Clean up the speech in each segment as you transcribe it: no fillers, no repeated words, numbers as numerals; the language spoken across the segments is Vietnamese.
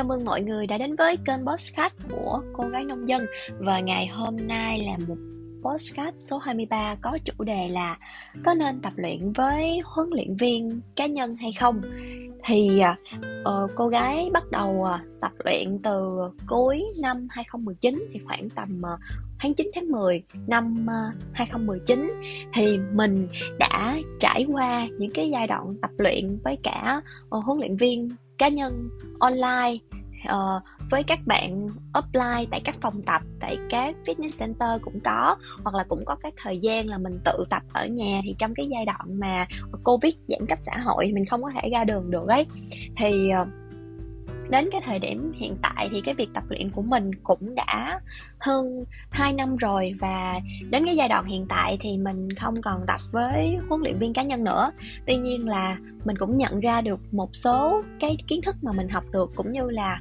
Chào mừng mọi người đã đến với kênh podcast của Cô Gái Nông Dân. Và ngày hôm nay là một podcast số 23 có chủ đề là có nên tập luyện với huấn luyện viên cá nhân hay không. Thì cô gái bắt đầu tập luyện từ cuối năm 2019, thì khoảng tầm tháng 9 tháng 10 năm 2019 thì mình đã trải qua những cái giai đoạn tập luyện với cả huấn luyện viên cá nhân online, với các bạn offline tại các phòng tập, tại các fitness center cũng có, hoặc là cũng có các thời gian là mình tự tập ở nhà. Thì trong cái giai đoạn mà Covid giãn cách xã hội mình không có thể ra đường được ấy, thì đến cái thời điểm hiện tại thì cái việc tập luyện của mình cũng đã hơn 2 năm rồi, và đến cái giai đoạn hiện tại thì mình không còn tập với huấn luyện viên cá nhân nữa. Tuy nhiên là mình cũng nhận ra được một số cái kiến thức mà mình học được, cũng như là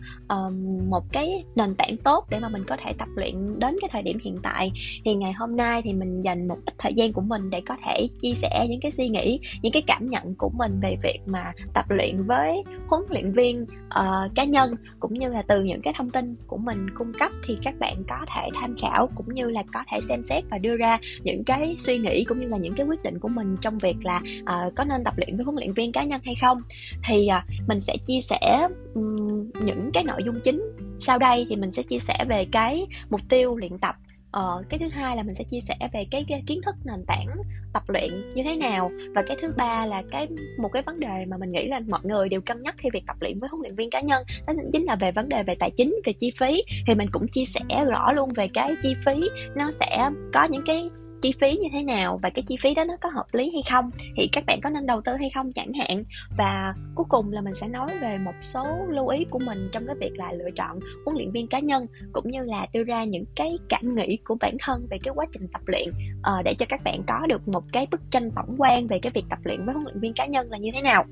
một cái nền tảng tốt để mà mình có thể tập luyện đến cái thời điểm hiện tại. Thì ngày hôm nay thì mình dành một ít thời gian của mình để có thể chia sẻ những cái suy nghĩ, những cái cảm nhận của mình về việc mà tập luyện với huấn luyện viên cá nhân, cũng như là từ những cái thông tin của mình cung cấp thì các bạn có thể tham khảo, cũng như là có thể xem xét và đưa ra những cái suy nghĩ cũng như là những cái quyết định của mình trong việc là có nên tập luyện với huấn luyện viên cá nhân hay không. Thì mình sẽ chia sẻ những cái nội dung chính sau đây. Thì mình sẽ chia sẻ về cái mục tiêu luyện tập, cái thứ hai là mình sẽ chia sẻ về cái kiến thức nền tảng tập luyện như thế nào, và cái thứ ba là một cái vấn đề mà mình nghĩ là mọi người đều cân nhắc khi việc tập luyện với huấn luyện viên cá nhân, đó chính là về vấn đề về tài chính, về chi phí. Thì mình cũng chia sẻ rõ luôn về cái chi phí, nó sẽ có những cái chi phí như thế nào và cái chi phí đó nó có hợp lý hay không, thì các bạn có nên đầu tư hay không chẳng hạn. Và cuối cùng là mình sẽ nói về một số lưu ý của mình trong cái việc là lựa chọn huấn luyện viên cá nhân, cũng như là đưa ra những cái cảm nghĩ của bản thân về cái quá trình tập luyện, để cho các bạn có được một cái bức tranh tổng quan về cái việc tập luyện với huấn luyện viên cá nhân là như thế nào.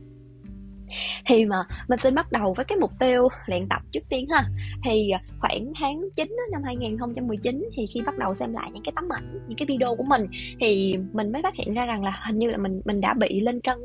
Thì mà mình sẽ bắt đầu với cái mục tiêu luyện tập trước tiên ha. Thì khoảng tháng 9 năm 2019 thì khi bắt đầu xem lại những cái tấm ảnh, những cái video của mình, thì mình mới phát hiện ra rằng là hình như là mình đã bị lên cân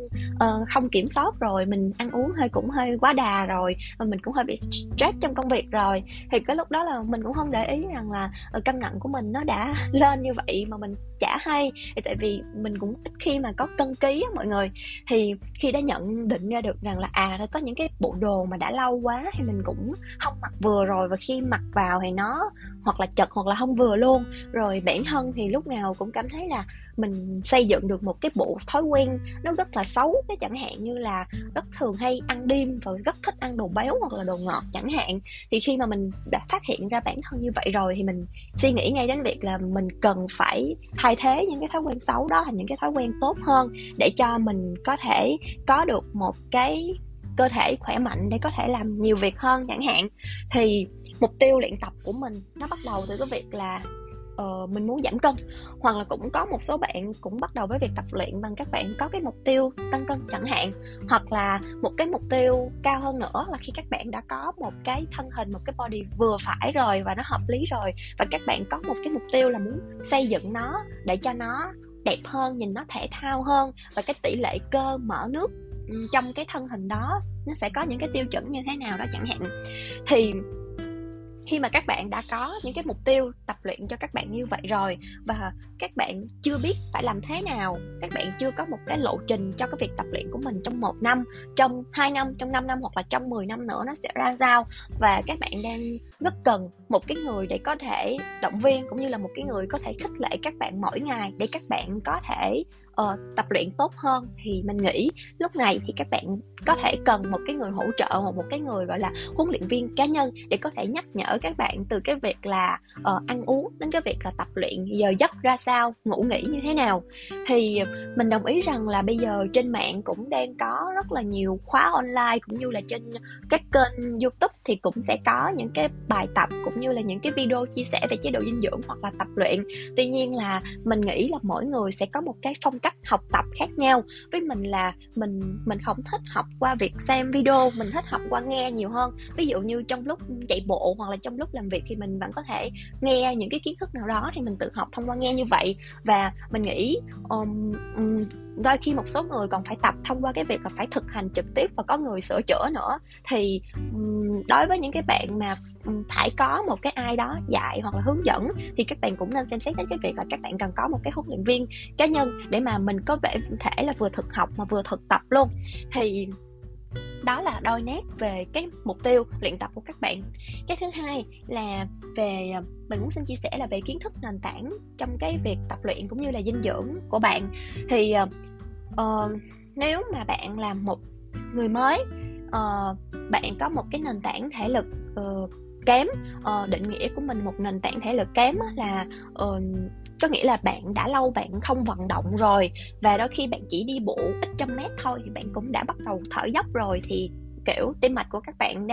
không kiểm soát rồi, mình ăn uống cũng hơi quá đà rồi, mình cũng hơi bị stress trong công việc rồi. Thì cái lúc đó là mình cũng không để ý rằng là cân nặng của mình nó đã lên như vậy mà mình chả hay, tại vì mình cũng ít khi mà có cân ký á mọi người. Thì khi đã nhận định ra được rằng là có những cái bộ đồ mà đã lâu quá thì mình cũng không mặc vừa rồi, và khi mặc vào thì nó hoặc là chật hoặc là không vừa luôn. Rồi bản thân thì lúc nào cũng cảm thấy là mình xây dựng được một cái bộ thói quen nó rất là xấu, cái chẳng hạn như là rất thường hay ăn đêm và rất thích ăn đồ béo hoặc là đồ ngọt chẳng hạn. Thì khi mà mình đã phát hiện ra bản thân như vậy rồi thì mình suy nghĩ ngay đến việc là mình cần phải thay thế những cái thói quen xấu đó thành những cái thói quen tốt hơn, để cho mình có thể có được một cái cơ thể khỏe mạnh để có thể làm nhiều việc hơn chẳng hạn. Thì mục tiêu luyện tập của mình nó bắt đầu từ cái việc là mình muốn giảm cân, hoặc là cũng có một số bạn cũng bắt đầu với việc tập luyện bằng các bạn có cái mục tiêu tăng cân chẳng hạn, hoặc là một cái mục tiêu cao hơn nữa là khi các bạn đã có một cái thân hình, một cái body vừa phải rồi và nó hợp lý rồi, và các bạn có một cái mục tiêu là muốn xây dựng nó để cho nó đẹp hơn, nhìn nó thể thao hơn, và cái tỷ lệ cơ mỡ nước trong cái thân hình đó nó sẽ có những cái tiêu chuẩn như thế nào đó chẳng hạn. Thì khi mà các bạn đã có những cái mục tiêu tập luyện cho các bạn như vậy rồi, và các bạn chưa biết phải làm thế nào, các bạn chưa có một cái lộ trình cho cái việc tập luyện của mình trong 1 năm, trong 2 năm, trong 5 năm hoặc là trong 10 năm nữa nó sẽ ra sao, và các bạn đang rất cần một cái người để có thể động viên, cũng như là một cái người có thể khích lệ các bạn mỗi ngày để các bạn có thể tập luyện tốt hơn, thì mình nghĩ lúc này thì các bạn có thể cần một cái người hỗ trợ, hoặc một cái người gọi là huấn luyện viên cá nhân để có thể nhắc nhở các bạn từ cái việc là ăn uống đến cái việc là tập luyện, giờ giấc ra sao, ngủ nghỉ như thế nào. Thì mình đồng ý rằng là bây giờ trên mạng cũng đang có rất là nhiều khóa online, cũng như là trên các kênh YouTube thì cũng sẽ có những cái bài tập cũng như là những cái video chia sẻ về chế độ dinh dưỡng hoặc là tập luyện. Tuy nhiên là mình nghĩ là mỗi người sẽ có một cái phong cách học tập khác nhau. Với mình là mình không thích học qua việc xem video, mình thích học qua nghe nhiều hơn. Ví dụ như trong lúc chạy bộ hoặc là trong lúc làm việc thì mình vẫn có thể nghe những cái kiến thức nào đó thì mình tự học thông qua nghe như vậy. Và mình nghĩ đôi khi một số người còn phải tập thông qua cái việc là phải thực hành trực tiếp và có người sửa chữa nữa. Thì đối với những cái bạn mà phải có một cái ai đó dạy hoặc là hướng dẫn, thì các bạn cũng nên xem xét đến cái việc là các bạn cần có một cái huấn luyện viên cá nhân để mà mình có thể là vừa thực học mà vừa thực tập luôn. Thì đó là đôi nét về cái mục tiêu luyện tập của các bạn. Cái thứ hai là về, mình muốn xin chia sẻ là về kiến thức nền tảng trong cái việc tập luyện cũng như là dinh dưỡng của bạn. Thì nếu mà bạn là một người mới, bạn có một cái nền tảng thể lực kém, định nghĩa của mình một nền tảng thể lực kém là có nghĩa là bạn đã lâu bạn không vận động rồi, và đôi khi bạn chỉ đi bộ ít trăm mét thôi thì bạn cũng đã bắt đầu thở dốc rồi, thì kiểu tim mạch của các bạn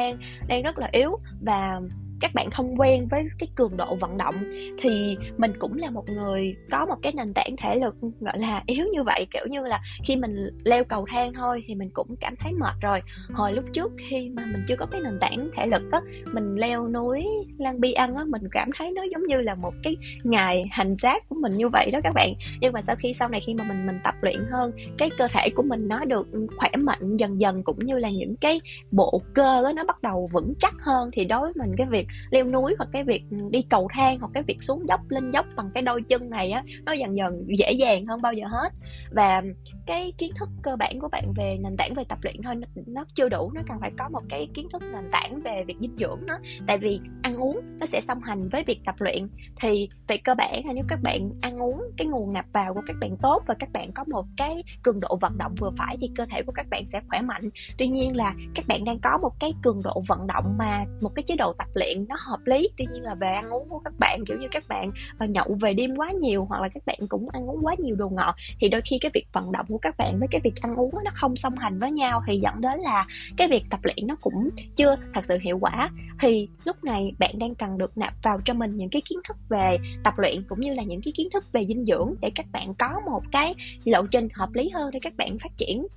đang rất là yếu và các bạn không quen với cái cường độ vận động. Thì mình cũng là một người có một cái nền tảng thể lực gọi là yếu như vậy, kiểu như là khi mình leo cầu thang thôi thì mình cũng cảm thấy mệt rồi. Hồi lúc trước khi mà mình chưa có cái nền tảng thể lực á, mình leo núi Lang Biang á, mình cảm thấy nó giống như là một cái ngày hành xác của mình như vậy đó các bạn. Nhưng mà sau này khi mà mình tập luyện hơn, cái cơ thể của mình nó được khỏe mạnh dần dần, cũng như là những cái bộ cơ đó nó bắt đầu vững chắc hơn, thì đối với mình cái việc leo núi hoặc cái việc đi cầu thang hoặc cái việc xuống dốc lên dốc bằng cái đôi chân này á, nó dần dần dễ dàng hơn bao giờ hết. Và cái kiến thức cơ bản của bạn về nền tảng về tập luyện thôi nó chưa đủ, nó cần phải có một cái kiến thức nền tảng về việc dinh dưỡng đó, tại vì ăn uống nó sẽ song hành với việc tập luyện. Thì về cơ bản là nếu các bạn ăn uống cái nguồn nạp vào của các bạn tốt và các bạn có một cái cường độ vận động vừa phải thì cơ thể của các bạn sẽ khỏe mạnh. Tuy nhiên là các bạn đang có một cái cường độ vận động mà một cái chế độ tập luyện nó hợp lý, tuy nhiên là về ăn uống của các bạn, kiểu như các bạn nhậu về đêm quá nhiều hoặc là các bạn cũng ăn uống quá nhiều đồ ngọt, thì đôi khi cái việc vận động của các bạn với cái việc ăn uống nó không song hành với nhau, thì dẫn đến là cái việc tập luyện nó cũng chưa thật sự hiệu quả. Thì lúc này bạn đang cần được nạp vào cho mình những cái kiến thức về tập luyện cũng như là những cái kiến thức về dinh dưỡng để các bạn có một cái lộ trình hợp lý hơn để các bạn phát triển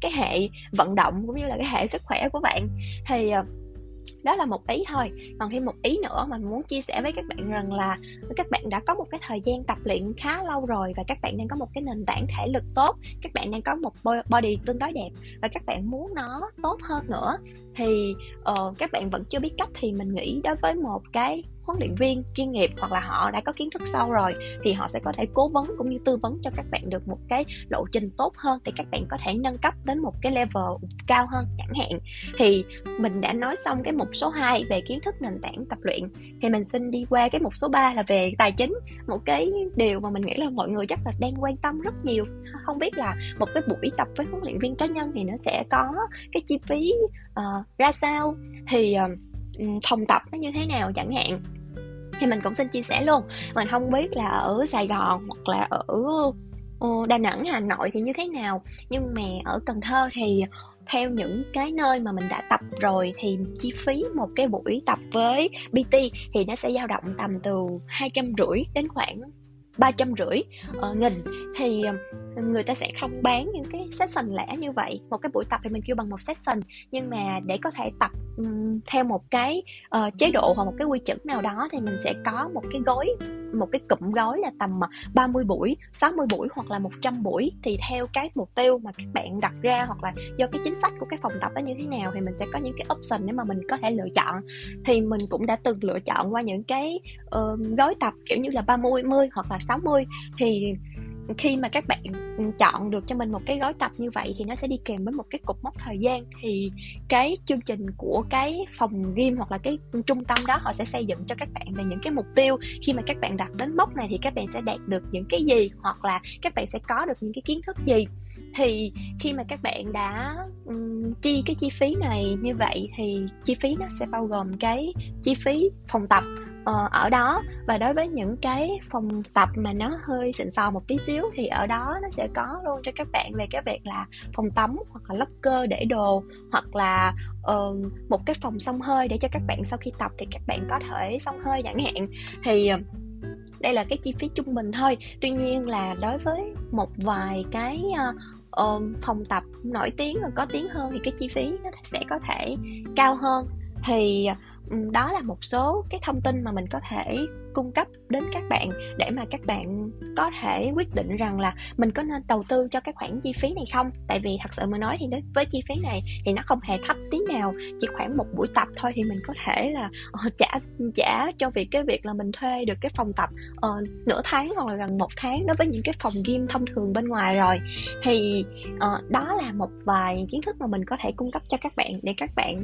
cái hệ vận động cũng như là cái hệ sức khỏe của bạn. Thì đó là một ý thôi. Còn thêm một ý nữa mà mình muốn chia sẻ với các bạn rằng là các bạn đã có một cái thời gian tập luyện khá lâu rồi và các bạn đang có một cái nền tảng thể lực tốt, các bạn đang có một body tương đối đẹp và các bạn muốn nó tốt hơn nữa, thì các bạn vẫn chưa biết cách, thì mình nghĩ đối với một cái huấn luyện viên chuyên nghiệp hoặc là họ đã có kiến thức sâu rồi thì họ sẽ có thể cố vấn cũng như tư vấn cho các bạn được một cái lộ trình tốt hơn để các bạn có thể nâng cấp đến một cái level cao hơn chẳng hạn. Thì mình đã nói xong cái mục số 2 về kiến thức nền tảng tập luyện, thì mình xin đi qua cái mục số 3 là về tài chính, một cái điều mà mình nghĩ là mọi người chắc là đang quan tâm rất nhiều. Không biết là một cái buổi tập với huấn luyện viên cá nhân thì nó sẽ có cái chi phí ra sao, thì phòng tập nó như thế nào chẳng hạn. Thì mình cũng xin chia sẻ luôn, mình không biết là ở Sài Gòn hoặc là ở Đà Nẵng, Hà Nội thì như thế nào, nhưng mà ở Cần Thơ thì theo những cái nơi mà mình đã tập rồi thì chi phí một cái buổi tập với PT thì nó sẽ dao động tầm từ 250 đến khoảng 350 nghìn. Thì người ta sẽ không bán những cái session lẻ như vậy. Một cái buổi tập thì mình kêu bằng một session, nhưng mà để có thể tập theo một cái chế độ hoặc một cái quy chuẩn nào đó thì mình sẽ có một cái gói, một cái cụm gói là tầm 30 buổi, 60 buổi hoặc là 100 buổi, thì theo cái mục tiêu mà các bạn đặt ra hoặc là do cái chính sách của cái phòng tập đó như thế nào thì mình sẽ có những cái option để mà mình có thể lựa chọn. Thì mình cũng đã từng lựa chọn qua những cái gói tập kiểu như là 30, 10 hoặc là 60. Thì khi mà các bạn chọn được cho mình một cái gói tập như vậy thì nó sẽ đi kèm với một cái cột mốc thời gian, thì cái chương trình của cái phòng gym hoặc là cái trung tâm đó họ sẽ xây dựng cho các bạn về những cái mục tiêu, khi mà các bạn đặt đến mốc này thì các bạn sẽ đạt được những cái gì hoặc là các bạn sẽ có được những cái kiến thức gì. Thì khi mà các bạn đã chi cái chi phí này như vậy thì chi phí nó sẽ bao gồm cái chi phí phòng tập ở đó, và đối với những cái phòng tập mà nó hơi xịn sò một tí xíu thì ở đó nó sẽ có luôn cho các bạn về cái việc là phòng tắm hoặc là locker để đồ, hoặc là một cái phòng xông hơi để cho các bạn sau khi tập thì các bạn có thể xông hơi chẳng hạn. Thì đây là cái chi phí trung bình thôi. Tuy nhiên là đối với một vài cái phòng tập nổi tiếng và có tiếng hơn thì cái chi phí nó sẽ có thể cao hơn. Thì đó là một số cái thông tin mà mình có thể cung cấp đến các bạn để mà các bạn có thể quyết định rằng là mình có nên đầu tư cho cái khoản chi phí này không. Tại vì thật sự mà nói thì với chi phí này thì nó không hề thấp tí nào, chỉ khoảng một buổi tập thôi thì mình có thể là trả cho việc là mình thuê được cái phòng tập nửa tháng hoặc là gần một tháng đối với những cái phòng gym thông thường bên ngoài rồi. Thì đó là một vài kiến thức mà mình có thể cung cấp cho các bạn để các bạn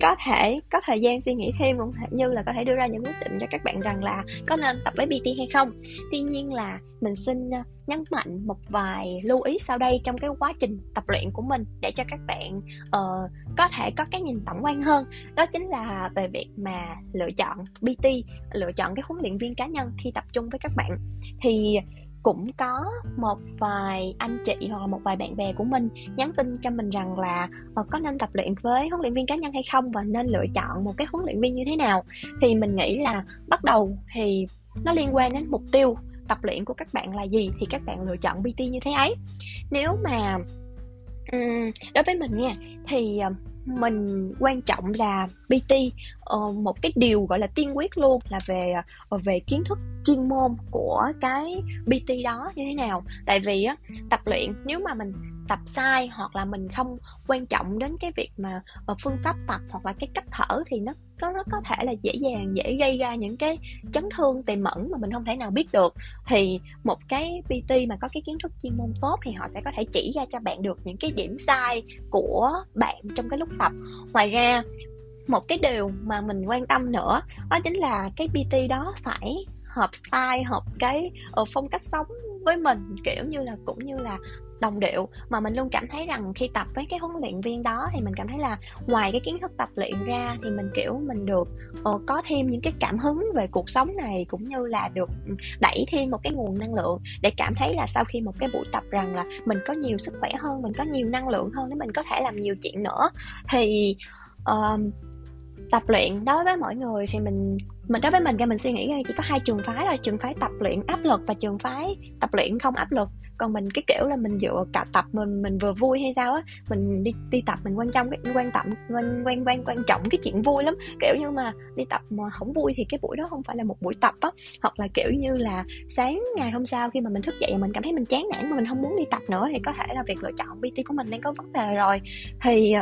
có thể có thời gian suy nghĩ thêm, cũng như là có thể đưa ra những quyết định cho các bạn rằng là có nên tập với PT hay không. Tuy nhiên là mình xin nhấn mạnh một vài lưu ý sau đây trong cái quá trình tập luyện của mình để cho các bạn có thể có cái nhìn tổng quan hơn. Đó chính là về việc mà lựa chọn PT, lựa chọn cái huấn luyện viên cá nhân khi tập trung với các bạn. Thì cũng có một vài anh chị hoặc là một vài bạn bè của mình nhắn tin cho mình rằng là có nên tập luyện với huấn luyện viên cá nhân hay không và nên lựa chọn một cái huấn luyện viên như thế nào. Thì mình nghĩ là bắt đầu thì nó liên quan đến mục tiêu tập luyện của các bạn là gì thì các bạn lựa chọn PT như thế ấy. Nếu mà đối với mình nha, thì mình quan trọng là PT một cái điều gọi là tiên quyết luôn là về kiến thức chuyên môn của cái PT đó như thế nào. Tại vì á, tập luyện nếu mà mình tập sai hoặc là mình không quan trọng đến cái việc mà phương pháp tập hoặc là cái cách thở thì nó rất có thể là dễ gây ra những cái chấn thương tiềm ẩn mà mình không thể nào biết được. Thì một cái PT mà có cái kiến thức chuyên môn tốt thì họ sẽ có thể chỉ ra cho bạn được những cái điểm sai của bạn trong cái lúc tập. Ngoài ra, một cái điều mà mình quan tâm nữa đó chính là cái PT đó phải hợp style, hợp cái phong cách sống với mình, kiểu như là cũng như là đồng điệu. Mà mình luôn cảm thấy rằng khi tập với cái huấn luyện viên đó thì mình cảm thấy là ngoài cái kiến thức tập luyện ra thì mình được có thêm những cái cảm hứng về cuộc sống này, cũng như là được đẩy thêm một cái nguồn năng lượng để cảm thấy là sau khi một cái buổi tập rằng là mình có nhiều sức khỏe hơn, mình có nhiều năng lượng hơn để mình có thể làm nhiều chuyện nữa. Thì tập luyện đối với mọi người thì mình đối với mình ra mình suy nghĩ chỉ có hai trường phái thôi: trường phái tập luyện áp lực và trường phái tập luyện không áp lực. Còn mình cái kiểu là mình dựa cả tập mình vừa vui hay sao á, mình đi tập mình quan trọng cái chuyện vui lắm, kiểu như mà đi tập mà không vui thì cái buổi đó không phải là một buổi tập á. Hoặc là kiểu như là sáng ngày hôm sau khi mà mình thức dậy mình cảm thấy mình chán nản mà mình không muốn đi tập nữa thì có thể là việc lựa chọn PT của mình đang có vấn đề rồi. Thì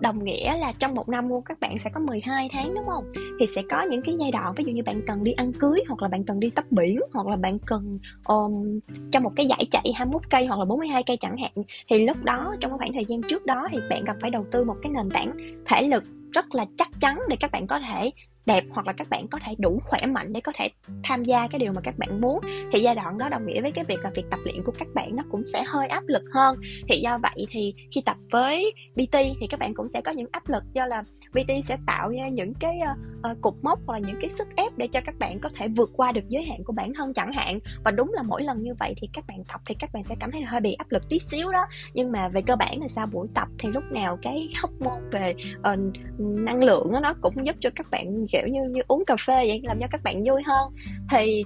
đồng nghĩa là trong một năm luôn các bạn sẽ có 12 tháng đúng không? Thì sẽ có những cái giai đoạn ví dụ như bạn cần đi ăn cưới, hoặc là bạn cần đi tắm biển, hoặc là bạn cần cho một cái giải chạy 21 cây hoặc là 42 cây chẳng hạn. Thì lúc đó, trong khoảng thời gian trước đó thì bạn cần phải đầu tư một cái nền tảng thể lực rất là chắc chắn để các bạn có thể đẹp, hoặc là các bạn có thể đủ khỏe mạnh để có thể tham gia cái điều mà các bạn muốn. Thì giai đoạn đó đồng nghĩa với cái việc là việc tập luyện của các bạn nó cũng sẽ hơi áp lực hơn. Thì do vậy thì khi tập với PT thì các bạn cũng sẽ có những áp lực, do là PT sẽ tạo ra những cái cột mốc hoặc là những cái sức ép để cho các bạn có thể vượt qua được giới hạn của bản thân chẳng hạn. Và đúng là mỗi lần như vậy thì các bạn tập thì các bạn sẽ cảm thấy là hơi bị áp lực tí xíu đó. Nhưng mà về cơ bản là sau buổi tập thì lúc nào cái hormone về năng lượng đó, nó cũng giúp cho các bạn kiểu như uống cà phê vậy, làm cho các bạn vui hơn. Thì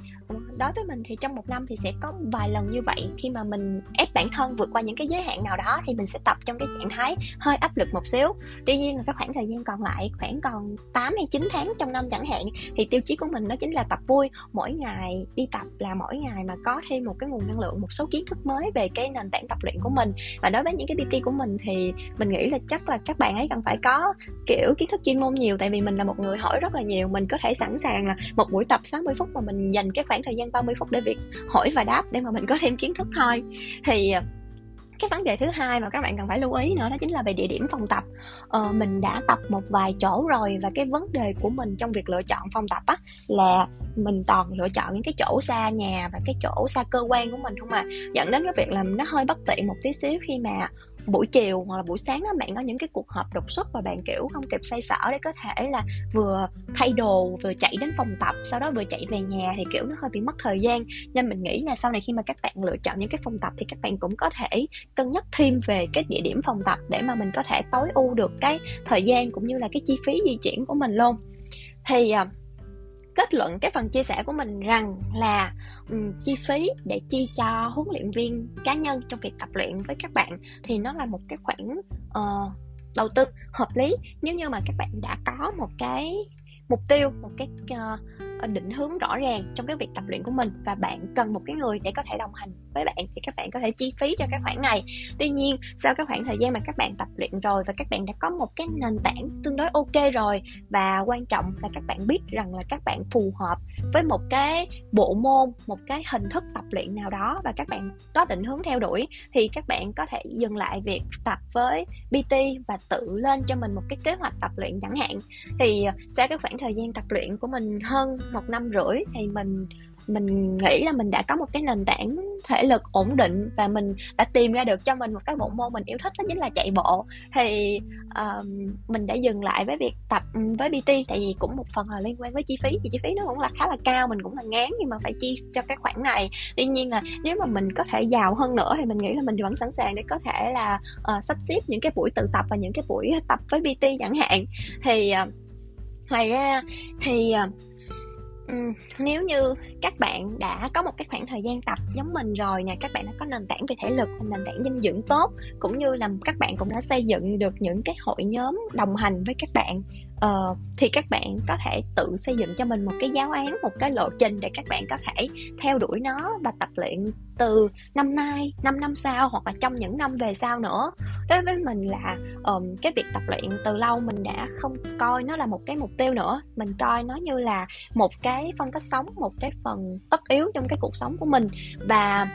đối với mình thì trong một năm thì sẽ có vài lần như vậy, khi mà mình ép bản thân vượt qua những cái giới hạn nào đó thì mình sẽ tập trong cái trạng thái hơi áp lực một xíu. Tuy nhiên là các khoảng thời gian còn lại, khoảng còn 8 hay 9 tháng trong năm chẳng hạn, thì tiêu chí của mình đó chính là tập vui. Mỗi ngày đi tập là mỗi ngày mà có thêm một cái nguồn năng lượng, một số kiến thức mới về cái nền tảng tập luyện của mình. Và đối với những cái PT của mình thì mình nghĩ là chắc là các bạn ấy cần phải có kiểu kiến thức chuyên môn nhiều, tại vì mình là một người hỏi rất là nhiều. Mình có thể sẵn sàng là một buổi tập 60 phút mà mình dành cái khoảng thời gian 30 phút để việc hỏi và đáp, để mà mình có thêm kiến thức thôi. Thì cái vấn đề thứ hai mà các bạn cần phải lưu ý nữa đó chính là về địa điểm phòng tập. Mình đã tập một vài chỗ rồi, và cái vấn đề của mình trong việc lựa chọn phòng tập á là mình toàn lựa chọn những cái chỗ xa nhà và cái chỗ xa cơ quan của mình không à, dẫn đến cái việc là nó hơi bất tiện một tí xíu khi mà buổi chiều hoặc là buổi sáng đó bạn có những cái cuộc họp đột xuất và bạn kiểu không kịp xoay sở để có thể là vừa thay đồ vừa chạy đến phòng tập, sau đó vừa chạy về nhà, thì kiểu nó hơi bị mất thời gian. Nên mình nghĩ là sau này khi mà các bạn lựa chọn những cái phòng tập thì các bạn cũng có thể cân nhắc thêm về cái địa điểm phòng tập để mà mình có thể tối ưu được cái thời gian cũng như là cái chi phí di chuyển của mình luôn. Thì kết luận cái phần chia sẻ của mình rằng là chi phí để chi cho huấn luyện viên cá nhân trong việc tập luyện với các bạn thì nó là một cái khoản đầu tư hợp lý nếu như mà các bạn đã có một cái mục tiêu, một cái định hướng rõ ràng trong cái việc tập luyện của mình và bạn cần một cái người để có thể đồng hành với bạn thì các bạn có thể chi phí cho cái khoản này. Tuy nhiên sau cái khoảng thời gian mà các bạn tập luyện rồi và các bạn đã có một cái nền tảng tương đối ok rồi, và quan trọng là các bạn biết rằng là các bạn phù hợp với một cái bộ môn, một cái hình thức tập luyện nào đó và các bạn có định hướng theo đuổi, thì các bạn có thể dừng lại việc tập với PT và tự lên cho mình một cái kế hoạch tập luyện chẳng hạn. Thì sau cái khoảng thời gian tập luyện của mình hơn 1,5 năm thì mình nghĩ là mình đã có một cái nền tảng thể lực ổn định và mình đã tìm ra được cho mình một cái bộ môn mình yêu thích, đó chính là chạy bộ. Thì mình đã dừng lại với việc tập với PT, tại vì cũng một phần là liên quan với chi phí, thì chi phí nó cũng là khá là cao, mình cũng là ngán nhưng mà phải chi cho cái khoản này. Tuy nhiên là nếu mà mình có thể giàu hơn nữa thì mình nghĩ là mình vẫn sẵn sàng để có thể là sắp xếp những cái buổi tự tập và những cái buổi tập với PT chẳng hạn. Thì ngoài ra thì nếu như các bạn đã có một cái khoảng thời gian tập giống mình rồi nè, các bạn đã có nền tảng về thể lực, nền tảng dinh dưỡng tốt, cũng như là các bạn cũng đã xây dựng được những cái hội nhóm đồng hành với các bạn, thì các bạn có thể tự xây dựng cho mình một cái giáo án, một cái lộ trình để các bạn có thể theo đuổi nó và tập luyện từ năm nay, 5 năm sau hoặc là trong những năm về sau nữa. Đối với mình là cái việc tập luyện từ lâu mình đã không coi nó là một cái mục tiêu nữa, mình coi nó như là một cái phân cách sống, một cái phần tất yếu trong cái cuộc sống của mình. Và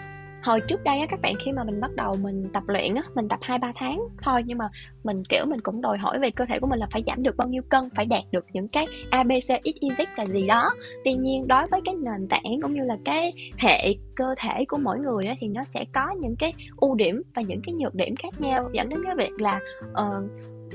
hồi trước đây á các bạn, khi mà mình bắt đầu mình tập luyện á, mình tập 2-3 tháng thôi nhưng mà mình cũng đòi hỏi về cơ thể của mình là phải giảm được bao nhiêu cân, phải đạt được những cái ABCXYZ là gì đó. Tuy nhiên đối với cái nền tảng cũng như là cái hệ cơ thể của mỗi người á, thì nó sẽ có những cái ưu điểm và những cái nhược điểm khác nhau, dẫn đến cái việc là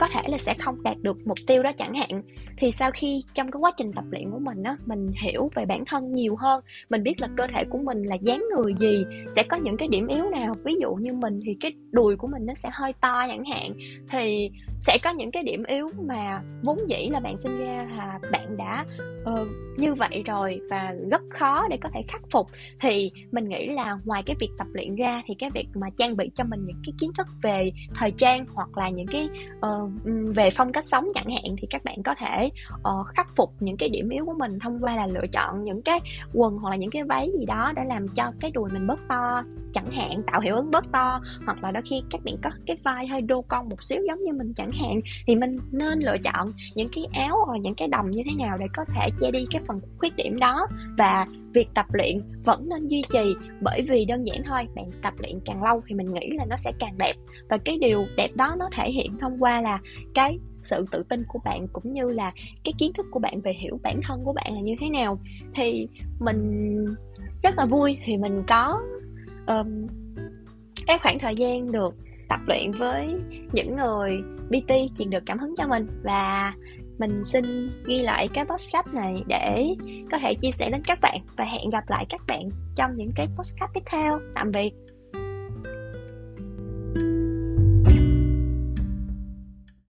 có thể là sẽ không đạt được mục tiêu đó chẳng hạn. Thì sau khi trong cái quá trình tập luyện của mình á, mình hiểu về bản thân nhiều hơn, mình biết là cơ thể của mình là dáng người gì, sẽ có những cái điểm yếu nào. Ví dụ như mình thì cái đùi của mình nó sẽ hơi to chẳng hạn, thì sẽ có những cái điểm yếu mà vốn dĩ là bạn sinh ra là bạn đã như vậy rồi và rất khó để có thể khắc phục. Thì mình nghĩ là ngoài cái việc tập luyện ra thì cái việc mà trang bị cho mình những cái kiến thức về thời trang hoặc là những cái về phong cách sống chẳng hạn, thì các bạn có thể khắc phục những cái điểm yếu của mình thông qua là lựa chọn những cái quần hoặc là những cái váy gì đó để làm cho cái đùi mình bớt to chẳng hạn, tạo hiệu ứng bớt to, hoặc là đôi khi các bạn có cái vai hơi đô cong một xíu giống như mình chẳng hạn, thì mình nên lựa chọn những cái áo hoặc là những cái đầm như thế nào để có thể che đi cái phần khuyết điểm đó. Và việc tập luyện vẫn nên duy trì, bởi vì đơn giản thôi, bạn tập luyện càng lâu thì mình nghĩ là nó sẽ càng đẹp, và cái điều đẹp đó nó thể hiện thông qua là cái sự tự tin của bạn cũng như là cái kiến thức của bạn về hiểu bản thân của bạn là như thế nào. Thì mình rất là vui thì mình có cái khoảng thời gian được tập luyện với những người PT truyền được cảm hứng cho mình, và mình xin ghi lại cái podcast này để có thể chia sẻ đến các bạn, và hẹn gặp lại các bạn trong những cái podcast tiếp theo. Tạm biệt.